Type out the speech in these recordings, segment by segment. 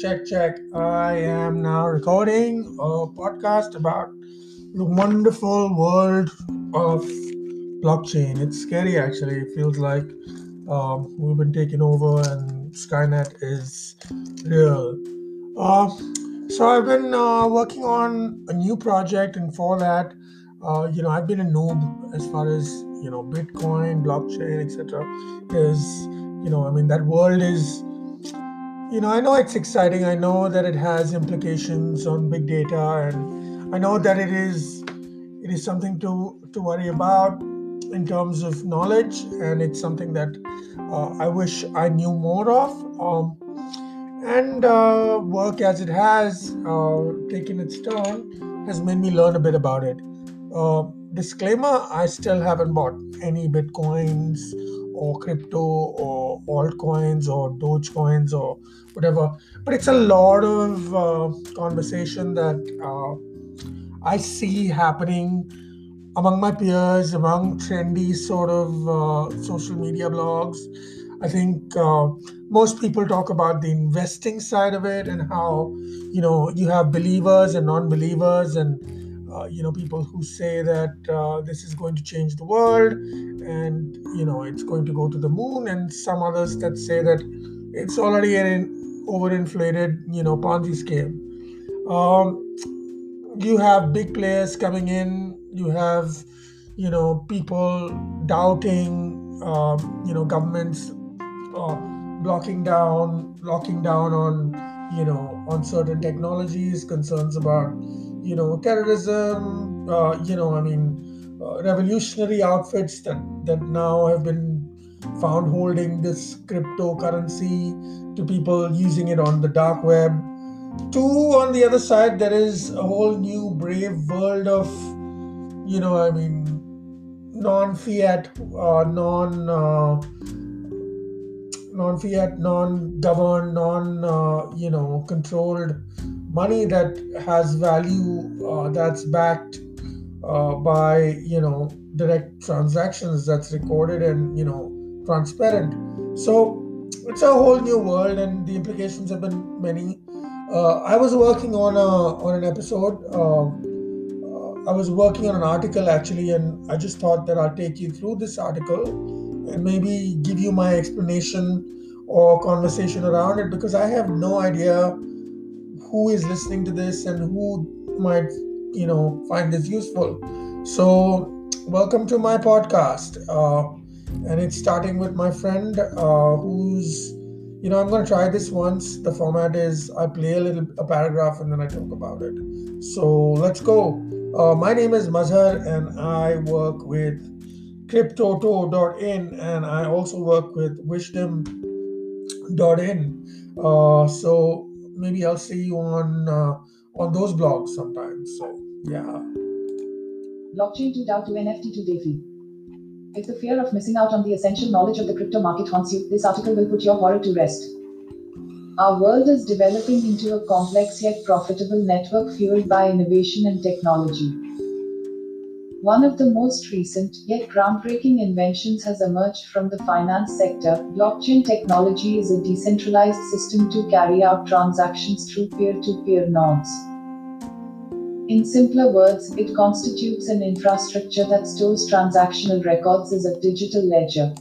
Check. I am now recording a podcast about the wonderful world of blockchain. It's scary, actually. It feels like we've been taken over and Skynet is real. So I've been working on a new project, and for that, I've been a noob as far as, Bitcoin, blockchain, etc. That world is, I know it's exciting. I know that it has implications on big data, and I know that it is something to worry about in terms of knowledge, and it's something that I wish I knew more of. Work as it has taken its turn has made me learn a bit about it. Disclaimer, I still haven't bought any Bitcoins or crypto or altcoins or Dogecoins or whatever. But it's a lot of conversation that I see happening among my peers, among trendy sort of social media blogs. I think most people talk about the investing side of it and how, you have believers and non-believers and, people who say that this is going to change the world and, it's going to go to the moon, and some others that say that it's already an overinflated, Ponzi scheme. You have big players coming in. You have, people doubting, governments blocking down on, on certain technologies, concerns about, terrorism, revolutionary outfits that now have been found holding this cryptocurrency, to people using it on the dark web. To, on the other side, there is a whole new brave world of, non-fiat, non-fiat, non-governed, non-controlled money that has value that's backed by, direct transactions, that's recorded and, transparent. So it's a whole new world, and the implications have been many. I was working on an episode. I was working on an article, actually, and I just thought that I'll take you through this article and maybe give you my explanation or conversation around it, because I have no idea who is listening to this and who might, find this useful. So welcome to my podcast. And it's starting with my friend who's, I'm going to try this once. The format is I play a paragraph and then I talk about it. So let's go. My name is Mazhar and I work with cryptoto.in, and I also work with wisdom.in. So maybe I'll see you on those blogs sometime. So yeah. Blockchain to DAO to NFT to DeFi. If the fear of missing out on the essential knowledge of the crypto market haunts you, this article will put your horror to rest. Our world is developing into a complex yet profitable network fueled by innovation and technology. One of the most recent, yet groundbreaking inventions has emerged from the finance sector. Blockchain technology is a decentralized system to carry out transactions through peer-to-peer nodes. In simpler words, it constitutes an infrastructure that stores transactional records as a digital ledger.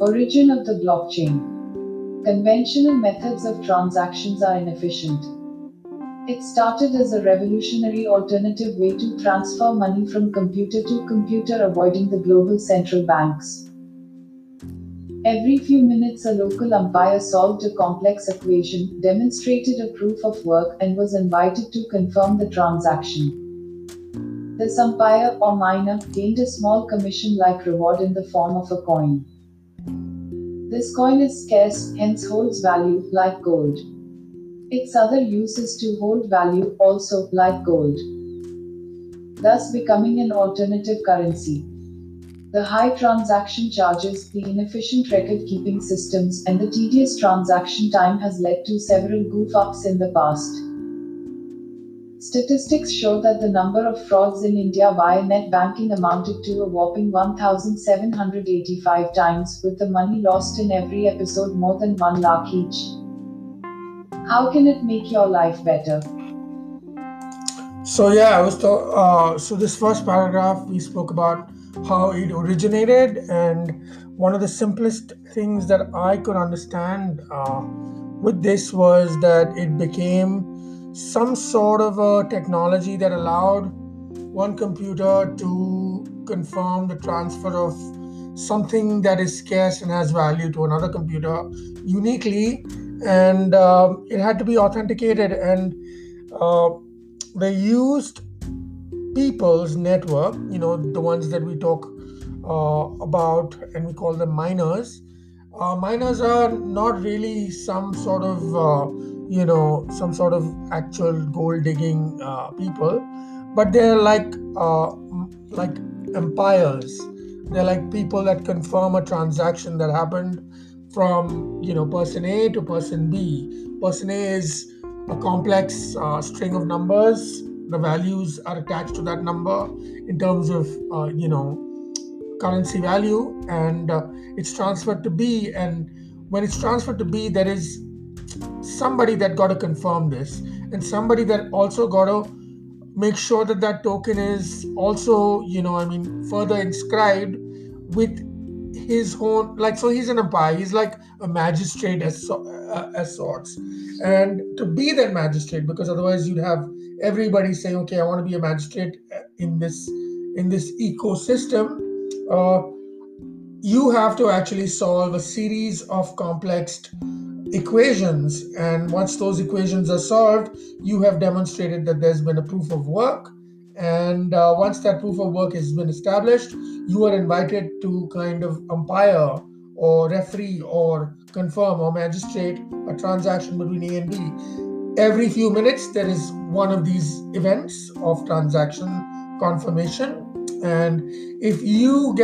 Origin of the blockchain. Conventional methods of transactions are inefficient. It started as a revolutionary alternative way to transfer money from computer to computer, avoiding the global central banks. Every few minutes, a local umpire solved a complex equation, demonstrated a proof of work, and was invited to confirm the transaction. This umpire or miner gained a small commission-like reward in the form of a coin. This coin is scarce, hence holds value, like gold. Its other use is to hold value, also like gold, thus becoming an alternative currency. The high transaction charges, the inefficient record-keeping systems, and the tedious transaction time has led to several goof-ups in the past. Statistics show that the number of frauds in India via net banking amounted to a whopping 1,785 times, with the money lost in every episode more than 1 lakh each. How can it make your life better? So yeah, so this first paragraph we spoke about how it originated, and one of the simplest things that I could understand with this was that it became some sort of a technology that allowed one computer to confirm the transfer of something that is scarce and has value to another computer uniquely, and it had to be authenticated, and they used people's network, you know, the ones that we talk about, and we call them miners. Miners are not really some sort of actual gold digging people, but they're like empires. They're like people that confirm a transaction that happened from, you know, person A to person B. Person A is a complex string of numbers. The values are attached to that number in terms of, currency value, and it's transferred to B. And when it's transferred to B, there is somebody that got to confirm this, and somebody that also got to make sure that that token is also, further inscribed with his own, so he's an empire. He's like a magistrate as sorts. And to be that magistrate, because otherwise you'd have everybody saying, okay, I want to be a magistrate in this ecosystem, you have to actually solve a series of complex equations, and once those equations are solved, you have demonstrated that there's been a proof of work, and once that proof of work has been established, you are invited to kind of umpire or referee or confirm or magistrate a transaction between A and B. Every few minutes there is one of these events of transaction confirmation, and if you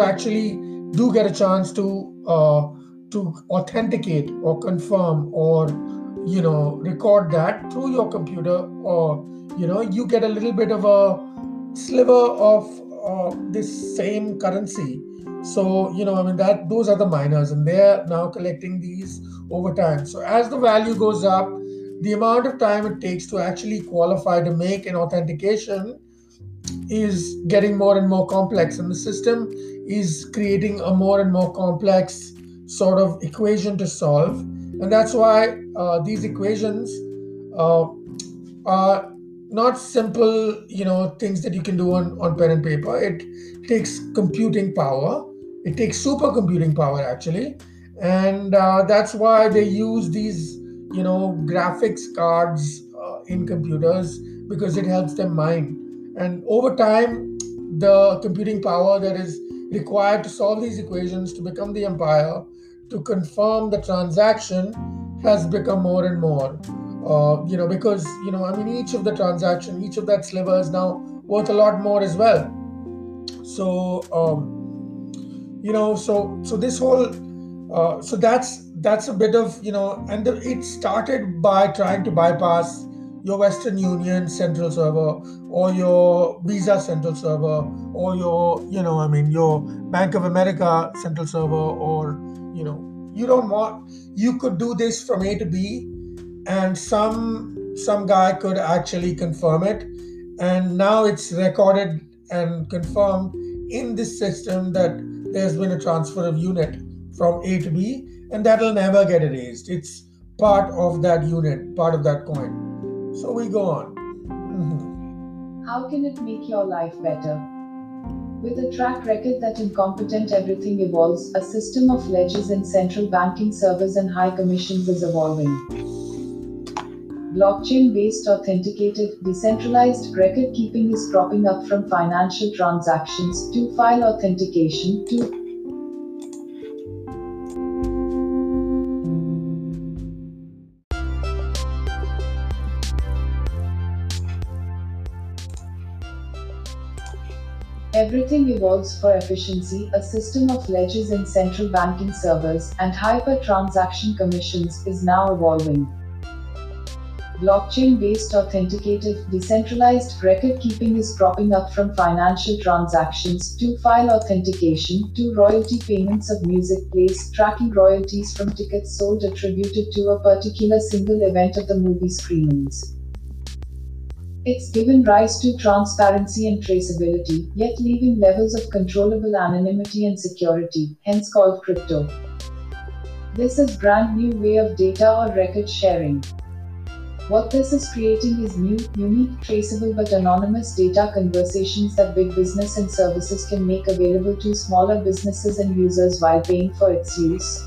actually do get a chance to authenticate or confirm or record that through your computer, or you get a little bit of a sliver of this same currency. So that those are the miners, and they're now collecting these over time. So as the value goes up, the amount of time it takes to actually qualify to make an authentication is getting more and more complex, and the system is creating a more and more complex sort of equation to solve. And that's why these equations are not simple things that you can do on pen and paper. It takes computing power. It takes supercomputing power, actually, and that's why they use these graphics cards in computers, because it helps them mine. And over time, the computing power that is required to solve these equations, to become the empire, to confirm the transaction, has become more and more, because, each of the transaction, each of that sliver is now worth a lot more as well. So, this whole, that's a bit of, and it started by trying to bypass your Western Union central server, or your Visa central server, or your Bank of America central server, or, you could do this from A to B, and some guy could actually confirm it. And now it's recorded and confirmed in this system that there's been a transfer of unit from A to B, and that'll never get erased. It's part of that unit, part of that coin. So we go on. Mm-hmm. How can it make your life better? With a track record that incompetent everything evolves, a system of ledgers and central banking servers and high commissions is evolving. Blockchain-based authenticated, decentralized record keeping is cropping up, from financial transactions to file authentication to everything evolves for efficiency. A system of ledgers and central banking servers and hyper transaction commissions is now evolving. blockchain-based authenticated decentralized record-keeping is cropping up from financial transactions to file authentication to royalty payments of music plays, tracking royalties from tickets sold attributed to a particular single event of the movie screenings. It's given rise to transparency and traceability, yet leaving levels of controllable anonymity and security, hence called crypto. This is a brand new way of data or record sharing. What this is creating is new, unique, traceable but anonymous data conversations that big business and services can make available to smaller businesses and users while paying for its use.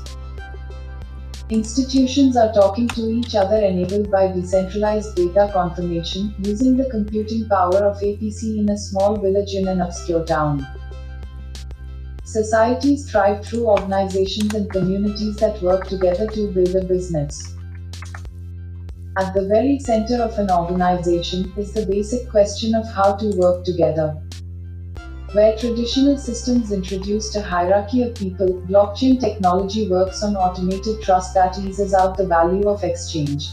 Institutions are talking to each other enabled by decentralized data confirmation, using the computing power of APC in a small village in an obscure town. Societies thrive through organizations and communities that work together to build a business. At the very center of an organization is the basic question of how to work together. Where traditional systems introduced a hierarchy of people, blockchain technology works on automated trust that eases out the value of exchange.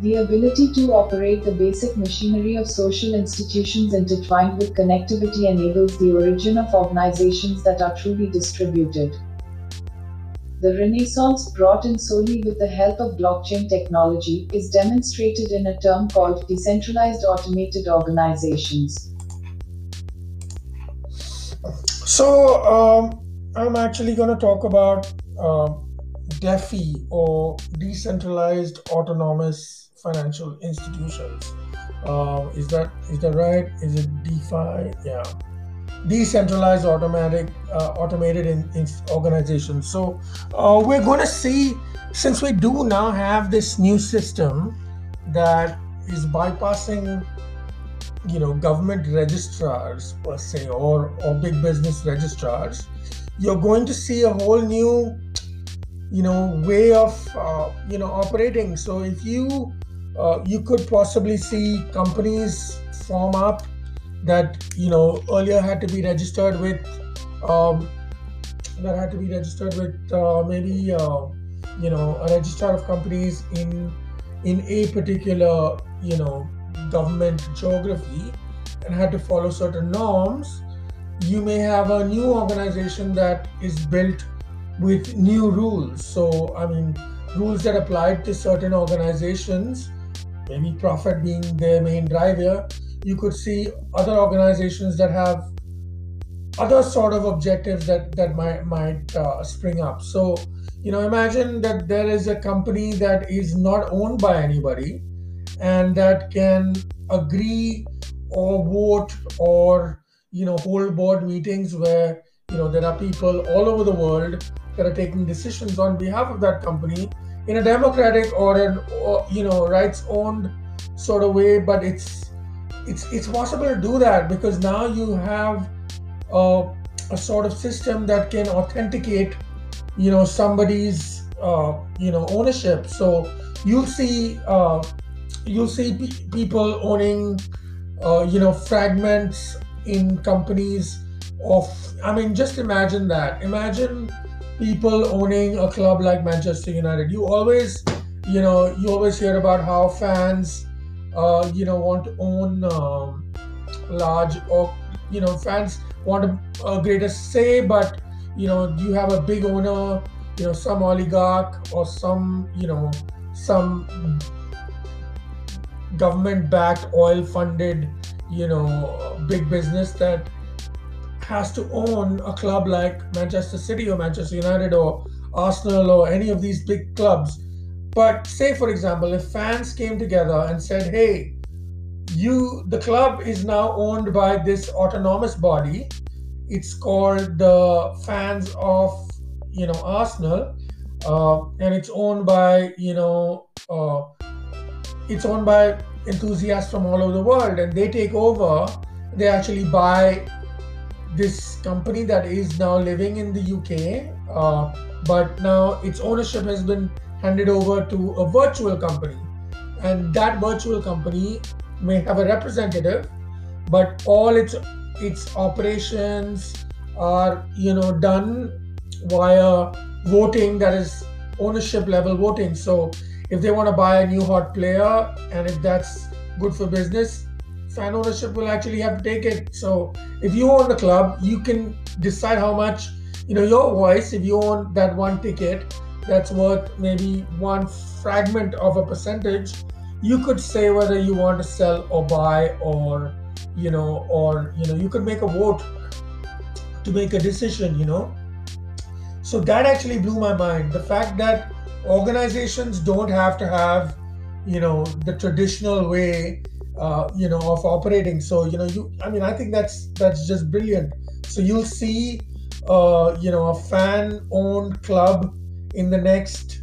The ability to operate the basic machinery of social institutions intertwined with connectivity enables the origin of organizations that are truly distributed. The renaissance brought in solely with the help of blockchain technology is demonstrated in a term called decentralized automated organizations. So, I'm actually going to talk about DeFi, or decentralized autonomous financial institutions. Is that right? Is it DeFi? Yeah, decentralized automated in organizations. So we're going to see, since we do now have this new system that is bypassing, you know, government registrars per se, or big business registrars, you're going to see a whole new, you know, way of operating. So if you you could possibly see companies form up that, you know, earlier had to be registered with maybe a registrar of companies in a particular, you know, government geography, and had to follow certain norms. You may have a new organization that is built with new rules. So I mean, rules that applied to certain organizations, maybe profit being their main driver. You could see other organizations that have other sort of objectives that might spring up. So, you know, imagine that there is a company that is not owned by anybody and that can agree or vote or, you know, hold board meetings where, you know, there are people all over the world that are taking decisions on behalf of that company in a democratic or rights-owned sort of way. But it's possible to do that because now you have a sort of system that can authenticate, you know, somebody's ownership. So you'll see people owning fragments in companies. Just imagine that. Imagine people owning a club like Manchester United. You always hear about how fans, want to own fans want a greater say, but, you know, you have a big owner, you know, some oligarch or some government-backed, oil-funded, big business that has to own a club like Manchester City or Manchester United or Arsenal or any of these big clubs. But say, for example, if fans came together and said, hey, the club is now owned by this autonomous body. It's called the Fans of, Arsenal, and it's owned by, enthusiasts from all over the world, and they take over. They actually buy this company that is now living in the UK, but now its ownership has been handed over to a virtual company, and that virtual company may have a representative, but all its operations are, done via voting, that is ownership level voting. So If they want to buy a new hot player and if that's good for business, fan ownership will actually have to take it. So if you own the club, you can decide how much, you know, your voice, if you own that one ticket that's worth maybe one fragment of a percentage, you could say whether you want to sell or buy, or you could make a vote to make a decision, you know. So that actually blew my mind. The fact that organizations don't have to have, you know, the traditional way, you know, of operating. So, you know, I think that's just brilliant. So you'll see, you know, a fan-owned club in the next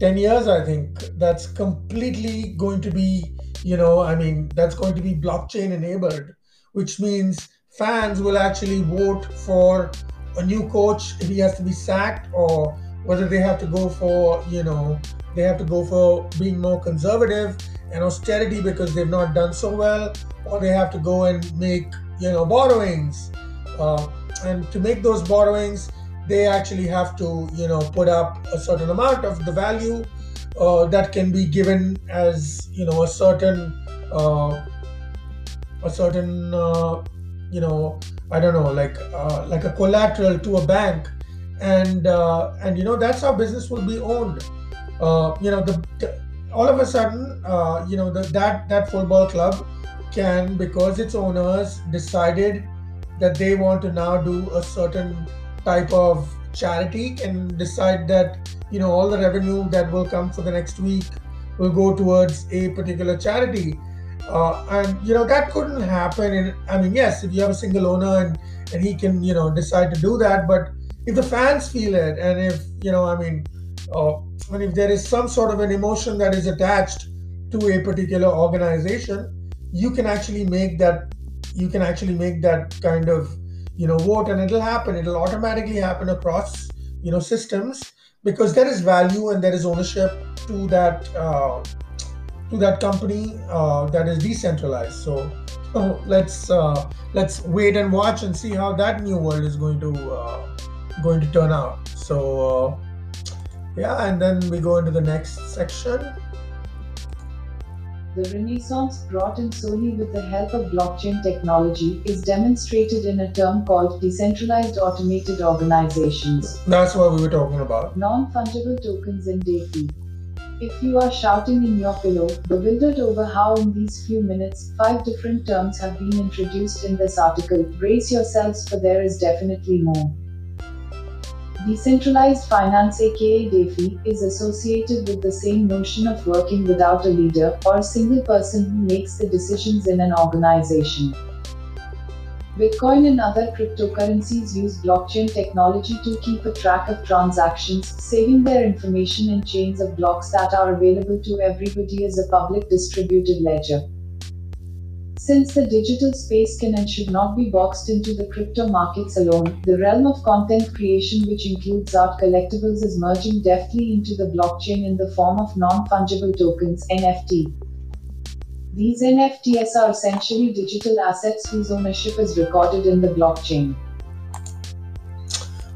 10 years, I think that's completely going to be, you know, I mean, that's going to be blockchain enabled, which means fans will actually vote for a new coach if he has to be sacked, or whether they have to go for, you know, they have to go for being more conservative and austerity because they've not done so well, or they have to go and make, you know, borrowings. And to make those borrowings, they actually have to, you know, put up a certain amount of the value that can be given as, you know, a certain you know, I don't know, like a collateral to a bank, and you know, that's how business will be owned. You know, all of a sudden, you know, that football club can, because its owners decided that they want to now do a certain type of charity, and decide that, you know, all the revenue that will come for the next week will go towards a particular charity. And, you know, that couldn't happen. And I mean, yes, if you have a single owner and he can, you know, decide to do that. But if the fans feel it, and if, you know, I mean, and if there is some sort of an emotion that is attached to a particular organization, you can actually make that kind of, you know, vote, and it'll happen. It'll automatically happen across, you know, systems, because there is value and there is ownership to that company that is decentralized. So let's wait and watch and see how that new world is going to turn out. So yeah, and then we go into the next section. The renaissance brought in solely with the help of blockchain technology is demonstrated in a term called decentralized automated organizations. That's what we were talking about. Non-fungible tokens and DeFi. If you are shouting in your pillow, bewildered over how in these few minutes, 5 different terms have been introduced in this article, brace yourselves, for there is definitely more. Decentralized finance, aka DeFi, is associated with the same notion of working without a leader or a single person who makes the decisions in an organization. Bitcoin and other cryptocurrencies use blockchain technology to keep a track of transactions, saving their information in chains of blocks that are available to everybody as a public distributed ledger. Since the digital space can and should not be boxed into the crypto markets alone, the realm of content creation, which includes art collectibles, is merging deftly into the blockchain in the form of non-fungible tokens, NFT. These NFTs are essentially digital assets whose ownership is recorded in the blockchain.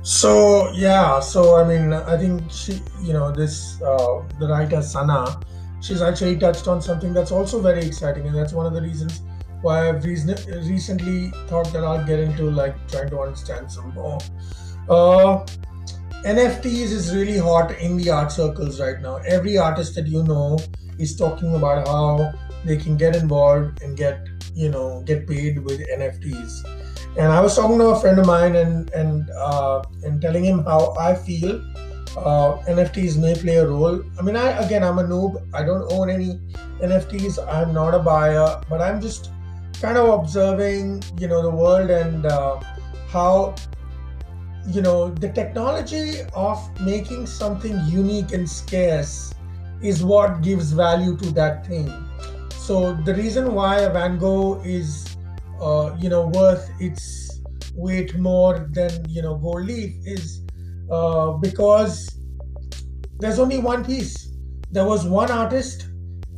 So yeah, so I mean, I think she, you know, this the writer Sana, she's actually touched on something that's also very exciting, and that's one of the reasons why I've recently thought that I'll get into like trying to understand some more. NFTs is really hot in the art circles right now. Every artist that you know is talking about how they can get involved and get paid with NFTs. And I was talking to a friend of mine and telling him how I feel NFTs may play a role. I mean, I'm a noob. I don't own any NFTs. I'm not a buyer, but I'm just kind of observing, you know, the world and how, you know, the technology of making something unique and scarce is what gives value to that thing. So the reason why a Van Gogh is, you know, worth its weight more than, you know, gold leaf is because there's only one piece. There was one artist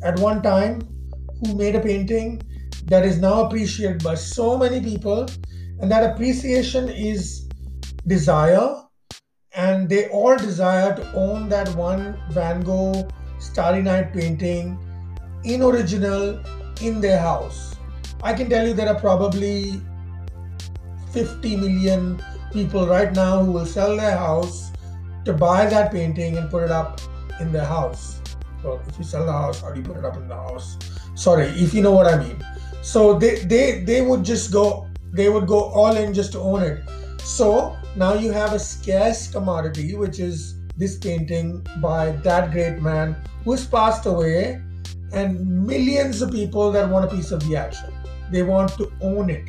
at one time who made a painting that is now appreciated by so many people, and that appreciation is desire, and they all desire to own that one Van Gogh Starry Night painting in original in their house. I can tell you there are probably 50 million people right now who will sell their house to buy that painting and put it up in their house. Well, if you sell the house, how do you put it up in the house? Sorry, if you know what I mean. So they would just go, they would go all in just to own it. So now you have a scarce commodity, which is this painting by that great man who's passed away, and millions of people that want a piece of the action. They want to own it.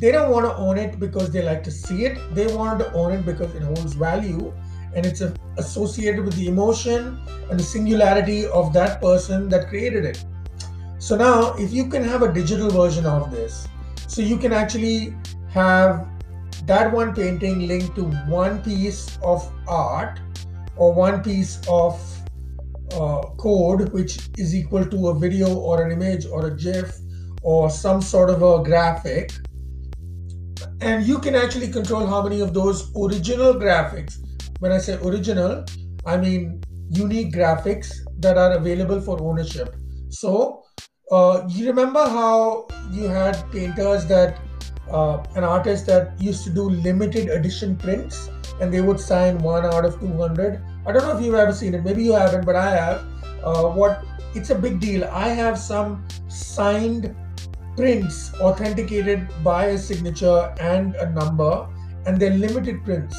They don't want to own it because they like to see it. They want to own it because it holds value and it's associated with the emotion and the singularity of that person that created it. So now if you can have a digital version of this, so you can actually have that one painting linked to one piece of art or one piece of code, which is equal to a video or an image or a GIF or some sort of a graphic. And you can actually control how many of those original graphics. When I say original, I mean unique graphics that are available for ownership. So you remember how you had painters that an artist that used to do limited edition prints, and they would sign one out of 200. I don't know if you've ever seen it. Maybe you haven't, but I have. It's a big deal. I have some signed prints authenticated by a signature and a number, and they're limited prints.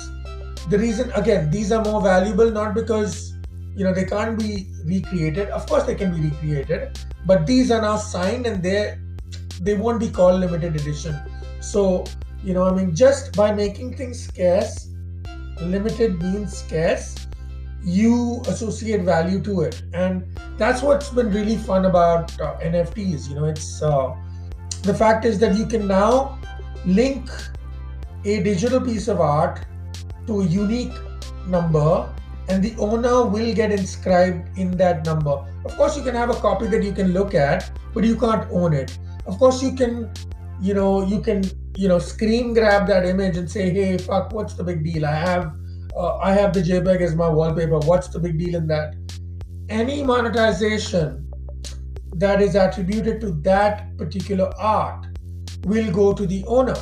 The reason, again, these are more valuable, not because they can't be recreated. Of course, they can be recreated, but these are now signed, and they won't be called limited edition. So, just by making things scarce, limited means scarce, you associate value to it. And that's what's been really fun about NFTs. The fact is that you can now link a digital piece of art to a unique number, and the owner will get inscribed in that number. Of course, you can have a copy that you can look at, but you can't own it. Of course, you can screen grab that image and say, hey, fuck, what's the big deal? I have the JPEG as my wallpaper. What's the big deal in that? Any monetization that is attributed to that particular art will go to the owner.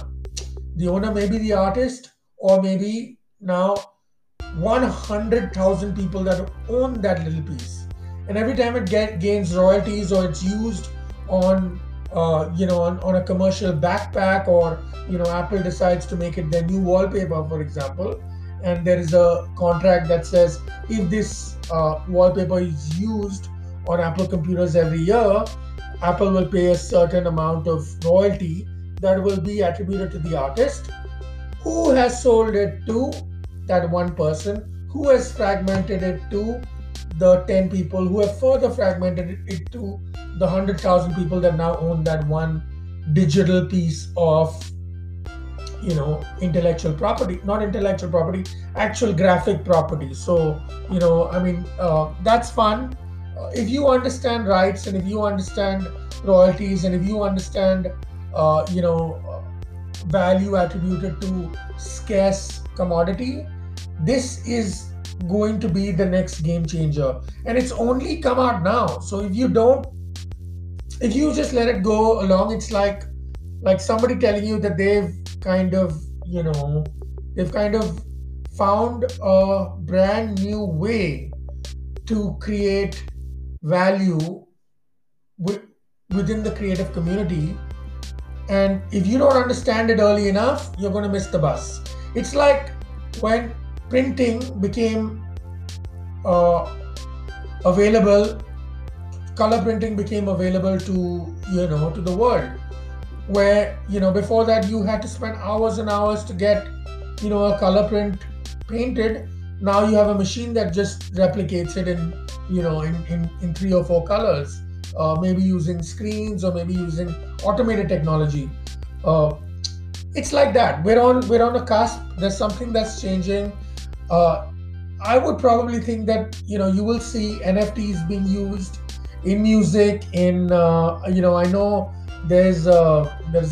The owner may be the artist, or maybe now 100,000 people that own that little piece. And every time it gains royalties, or it's used on a commercial backpack, or Apple decides to make it their new wallpaper, for example, and there is a contract that says if this wallpaper is used on Apple computers every year, Apple will pay a certain amount of royalty that will be attributed to the artist who has sold it to that one person, who has fragmented it to the 10 people, who have further fragmented it to the 100,000 people that now own that one digital piece of, actual graphic property. So, that's fun. If you understand rights, and if you understand royalties, and if you understand, value attributed to scarce commodity, this is going to be the next game changer. And it's only come out now. So if you just let it go along, it's like somebody telling you that they've kind of found a brand new way to create value within the creative community. And if you don't understand it early enough, you're going to miss the bus. It's like when printing became available, color printing became available to the world, where, before that you had to spend hours and hours to get, a color print painted. Now you have a machine that just replicates it in 3 or 4 colors, maybe using screens or maybe using automated technology. It's like that. We're on a cusp. There's something that's changing. I would probably think that, you will see NFTs being used in music, I know there's a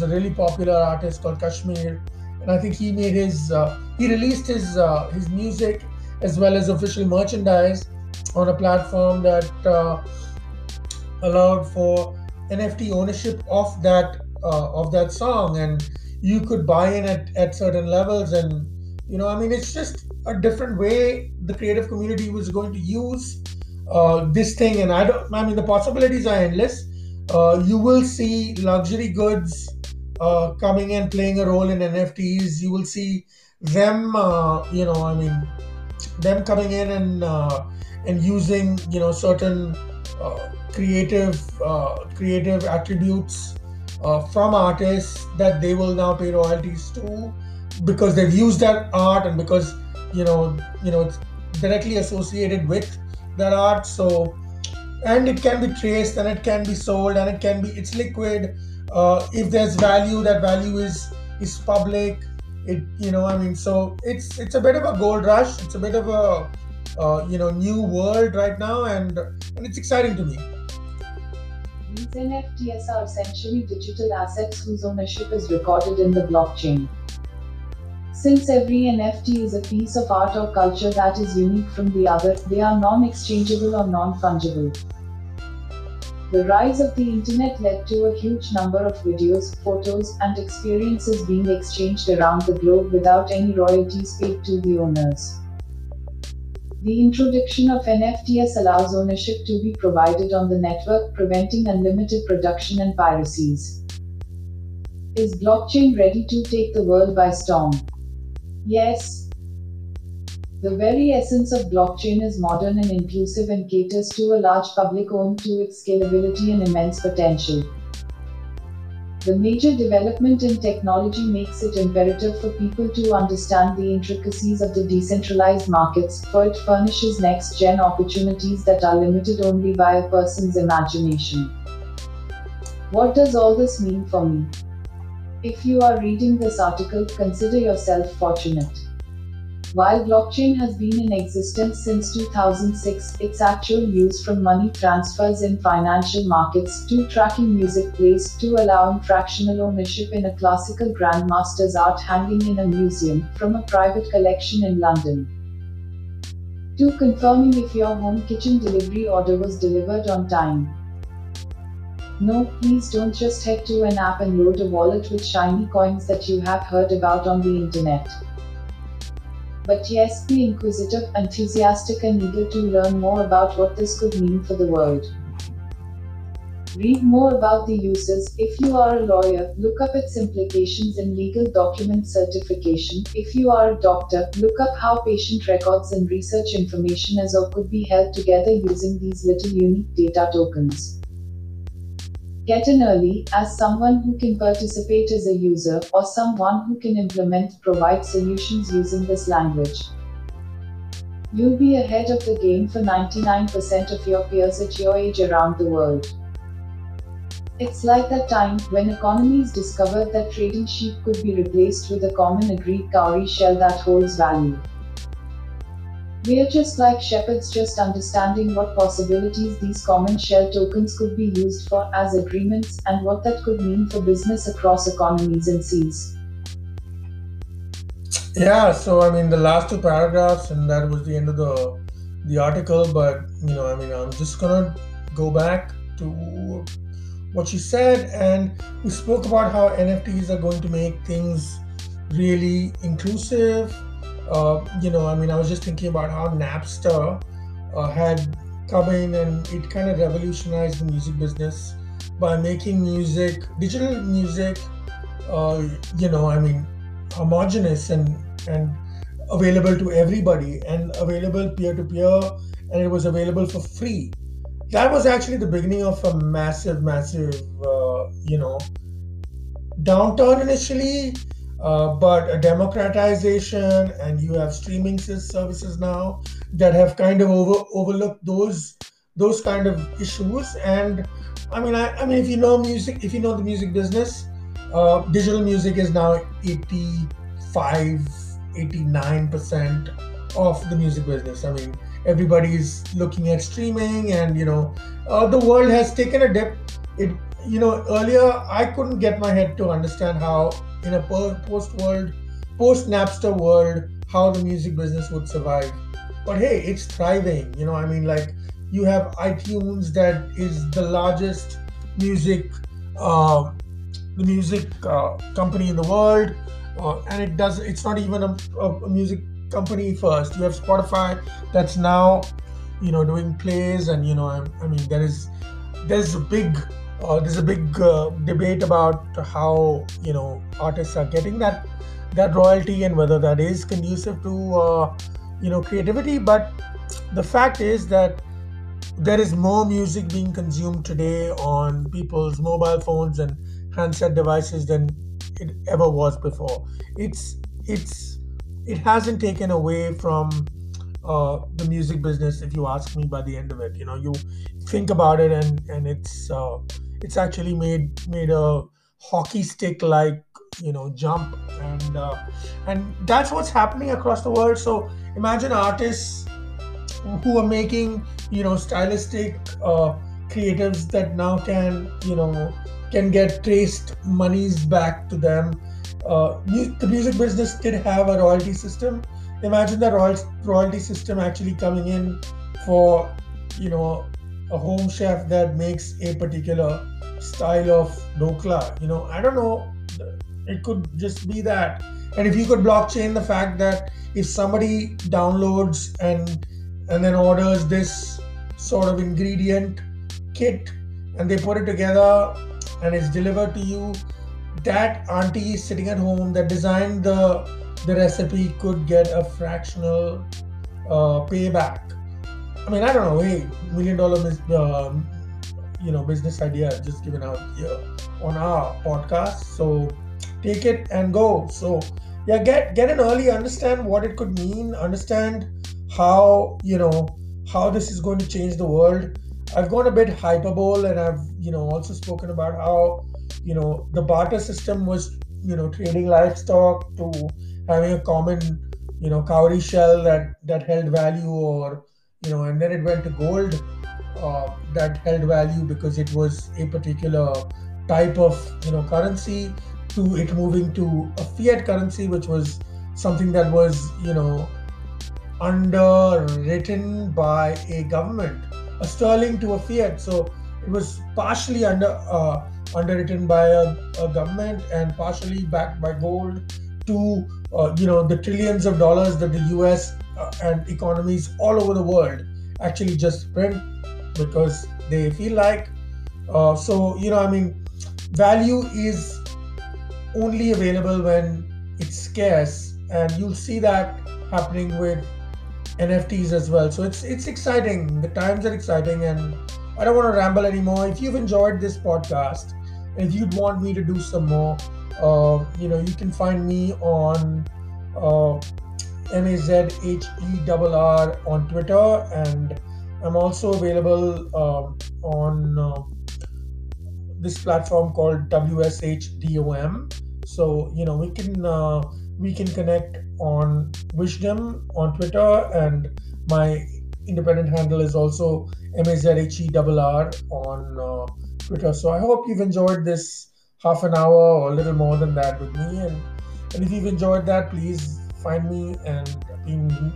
really popular artist called Kashmir, and I think he made he released his music as well as official merchandise on a platform that allowed for NFT ownership of that song, and you could buy in at certain levels. And you know, I mean, it's just a different way the creative community was going to use this thing. And I mean, the possibilities are endless. You will see luxury goods coming and playing a role in NFTs. You will see them, them coming in and using, you know, certain creative attributes from artists that they will now pay royalties to, because they've used that art and because you know it's directly associated with that art. So, and it can be traced and it can be sold and it's liquid. If there's value, that value is public. So it's a bit of a gold rush. It's a bit of a new world right now, and it's exciting to me. These NFTs are essentially digital assets whose ownership is recorded in the blockchain. Since every NFT is a piece of art or culture that is unique from the other, they are non-exchangeable or non-fungible. The rise of the internet led to a huge number of videos, photos, and experiences being exchanged around the globe without any royalties paid to the owners. The introduction of NFTs allows ownership to be provided on the network, preventing unlimited production and piracies. Is blockchain ready to take the world by storm? Yes. The very essence of blockchain is modern and inclusive and caters to a large public owing to its scalability and immense potential. The major development in technology makes it imperative for people to understand the intricacies of the decentralized markets, for it furnishes next-gen opportunities that are limited only by a person's imagination. What does all this mean for me? If you are reading this article, consider yourself fortunate. While blockchain has been in existence since 2006, its actual use from money transfers in financial markets to tracking music plays to allowing fractional ownership in a classical grandmaster's art hanging in a museum from a private collection in London, to confirming if your home kitchen delivery order was delivered on time. No, please don't just head to an app and load a wallet with shiny coins that you have heard about on the internet. But yes, be inquisitive, enthusiastic, and eager to learn more about what this could mean for the world. Read more about the uses. If you are a lawyer, look up its implications in legal document certification. If you are a doctor, look up how patient records and research information is or could be held together using these little unique data tokens. Get in early, as someone who can participate as a user, or someone who can provide solutions using this language. You'll be ahead of the game for 99% of your peers at your age around the world. It's like that time when economists discovered that trading sheep could be replaced with a common agreed cowrie shell that holds value. We're just like shepherds, just understanding what possibilities these common shell tokens could be used for as agreements, and what that could mean for business across economies and seas. Yeah, so I mean, the last two paragraphs, and that was the end of the article. But you know, I mean, I'm just gonna go back to what she said, and we spoke about how NFTs are going to make things really inclusive. I was just thinking about how Napster had come in, and it kind of revolutionized the music business by making music, digital music, homogenous and available to everybody, and available peer-to-peer, and it was available for free. That was actually the beginning of a massive, downturn initially. But a democratization, and you have streaming services now that have kind of overlooked those kind of issues. And I mean, if you know music, if you know the music business, digital music is now 85-89% of the music business. I mean, everybody is looking at streaming, and the world has taken a dip. Earlier I couldn't get my head to understand how, in a post-Napster world, how the music business would survive. But hey, it's thriving. You know, I mean, like, you have iTunes, that is the largest music company in the world, and it's not even a music company first. You have Spotify, that's now, you know, doing plays, and you know, I mean, there's a big debate about how, you know, artists are getting that royalty and whether that is conducive to you know, creativity. But the fact is that there is more music being consumed today on people's mobile phones and handset devices than it ever was before. It hasn't taken away from the music business, if you ask me. By the end of it, you know, you think about it, and it's actually made a hockey stick like, you know, jump, and that's what's happening across the world. So imagine artists who are making, you know, stylistic creatives that now can get traced monies back to them. The music business did have a royalty system. Imagine that royalty system actually coming in for, you know, a home chef that makes a particular style of dokla. You know, I don't know. It could just be that. And if you could blockchain the fact that if somebody downloads and then orders this sort of ingredient kit and they put it together and it's delivered to you, that auntie sitting at home that designed the recipe could get a fractional payback. I mean, I don't know. Hey, $1 million business idea just given out here on our podcast. So take it and go. So yeah, get in early, understand what it could mean, understand how, you know, how this is going to change the world. I've gone a bit hyperbole, and I've, you know, also spoken about how, you know, the barter system was, you know, trading livestock to having a common, you know, cowrie shell that held value, or, you know, and then it went to gold that held value because it was a particular type of, you know, currency, to it moving to a fiat currency, which was something that was, you know, underwritten by a government, a sterling to a fiat. So it was partially underwritten by a government and partially backed by gold to, you know, the trillions of dollars that the US and economies all over the world actually just print because they feel like. So, you know, I mean, value is only available when it's scarce, and you'll see that happening with NFTs as well. So it's exciting. The times are exciting, and I don't want to ramble anymore. If you've enjoyed this podcast, and if you'd want me to do some more, you know, you can find me on MAZHERR on Twitter, and I'm also available on this platform called WSHDOM. So, you know, we can connect on Wisdom on Twitter, and my independent handle is also MAZHERR on Twitter. So I hope you've enjoyed this half an hour or a little more than that with me, and if you've enjoyed that, please find me and ping me,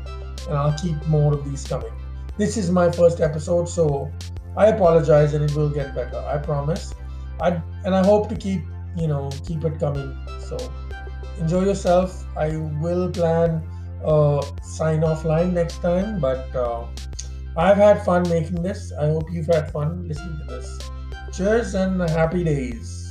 and I'll keep more of these coming. This is my first episode, so I apologize, and it will get better, I promise. I hope to keep it coming. So enjoy yourself. I will plan a sign-off line next time, but I've had fun making this. I hope you've had fun listening to this. Cheers and happy days.